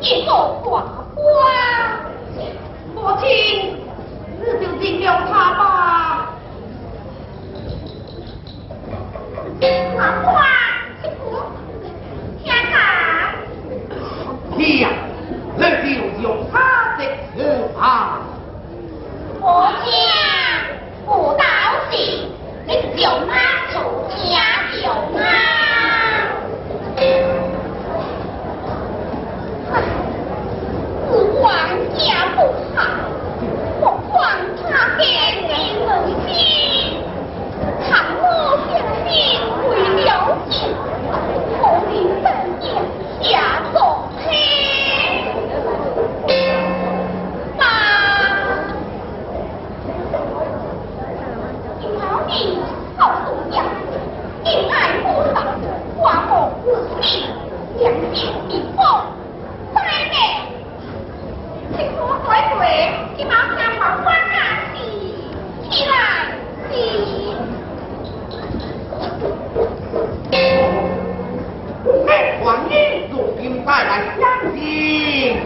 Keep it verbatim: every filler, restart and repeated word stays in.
一朵大花。母亲，你就尽量他吧。大花，这个天干。你呀，你就用他的吃法。母亲啊，不到时，你就拿出家用啊。 带来相信。